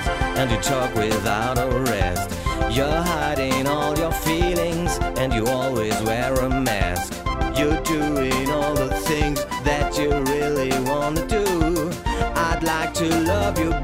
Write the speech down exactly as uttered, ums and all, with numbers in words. pills and you talk without a rest. You're hiding all your feelings and you always wear a mask. You're doing all the things that you really want to do. I'd like to love you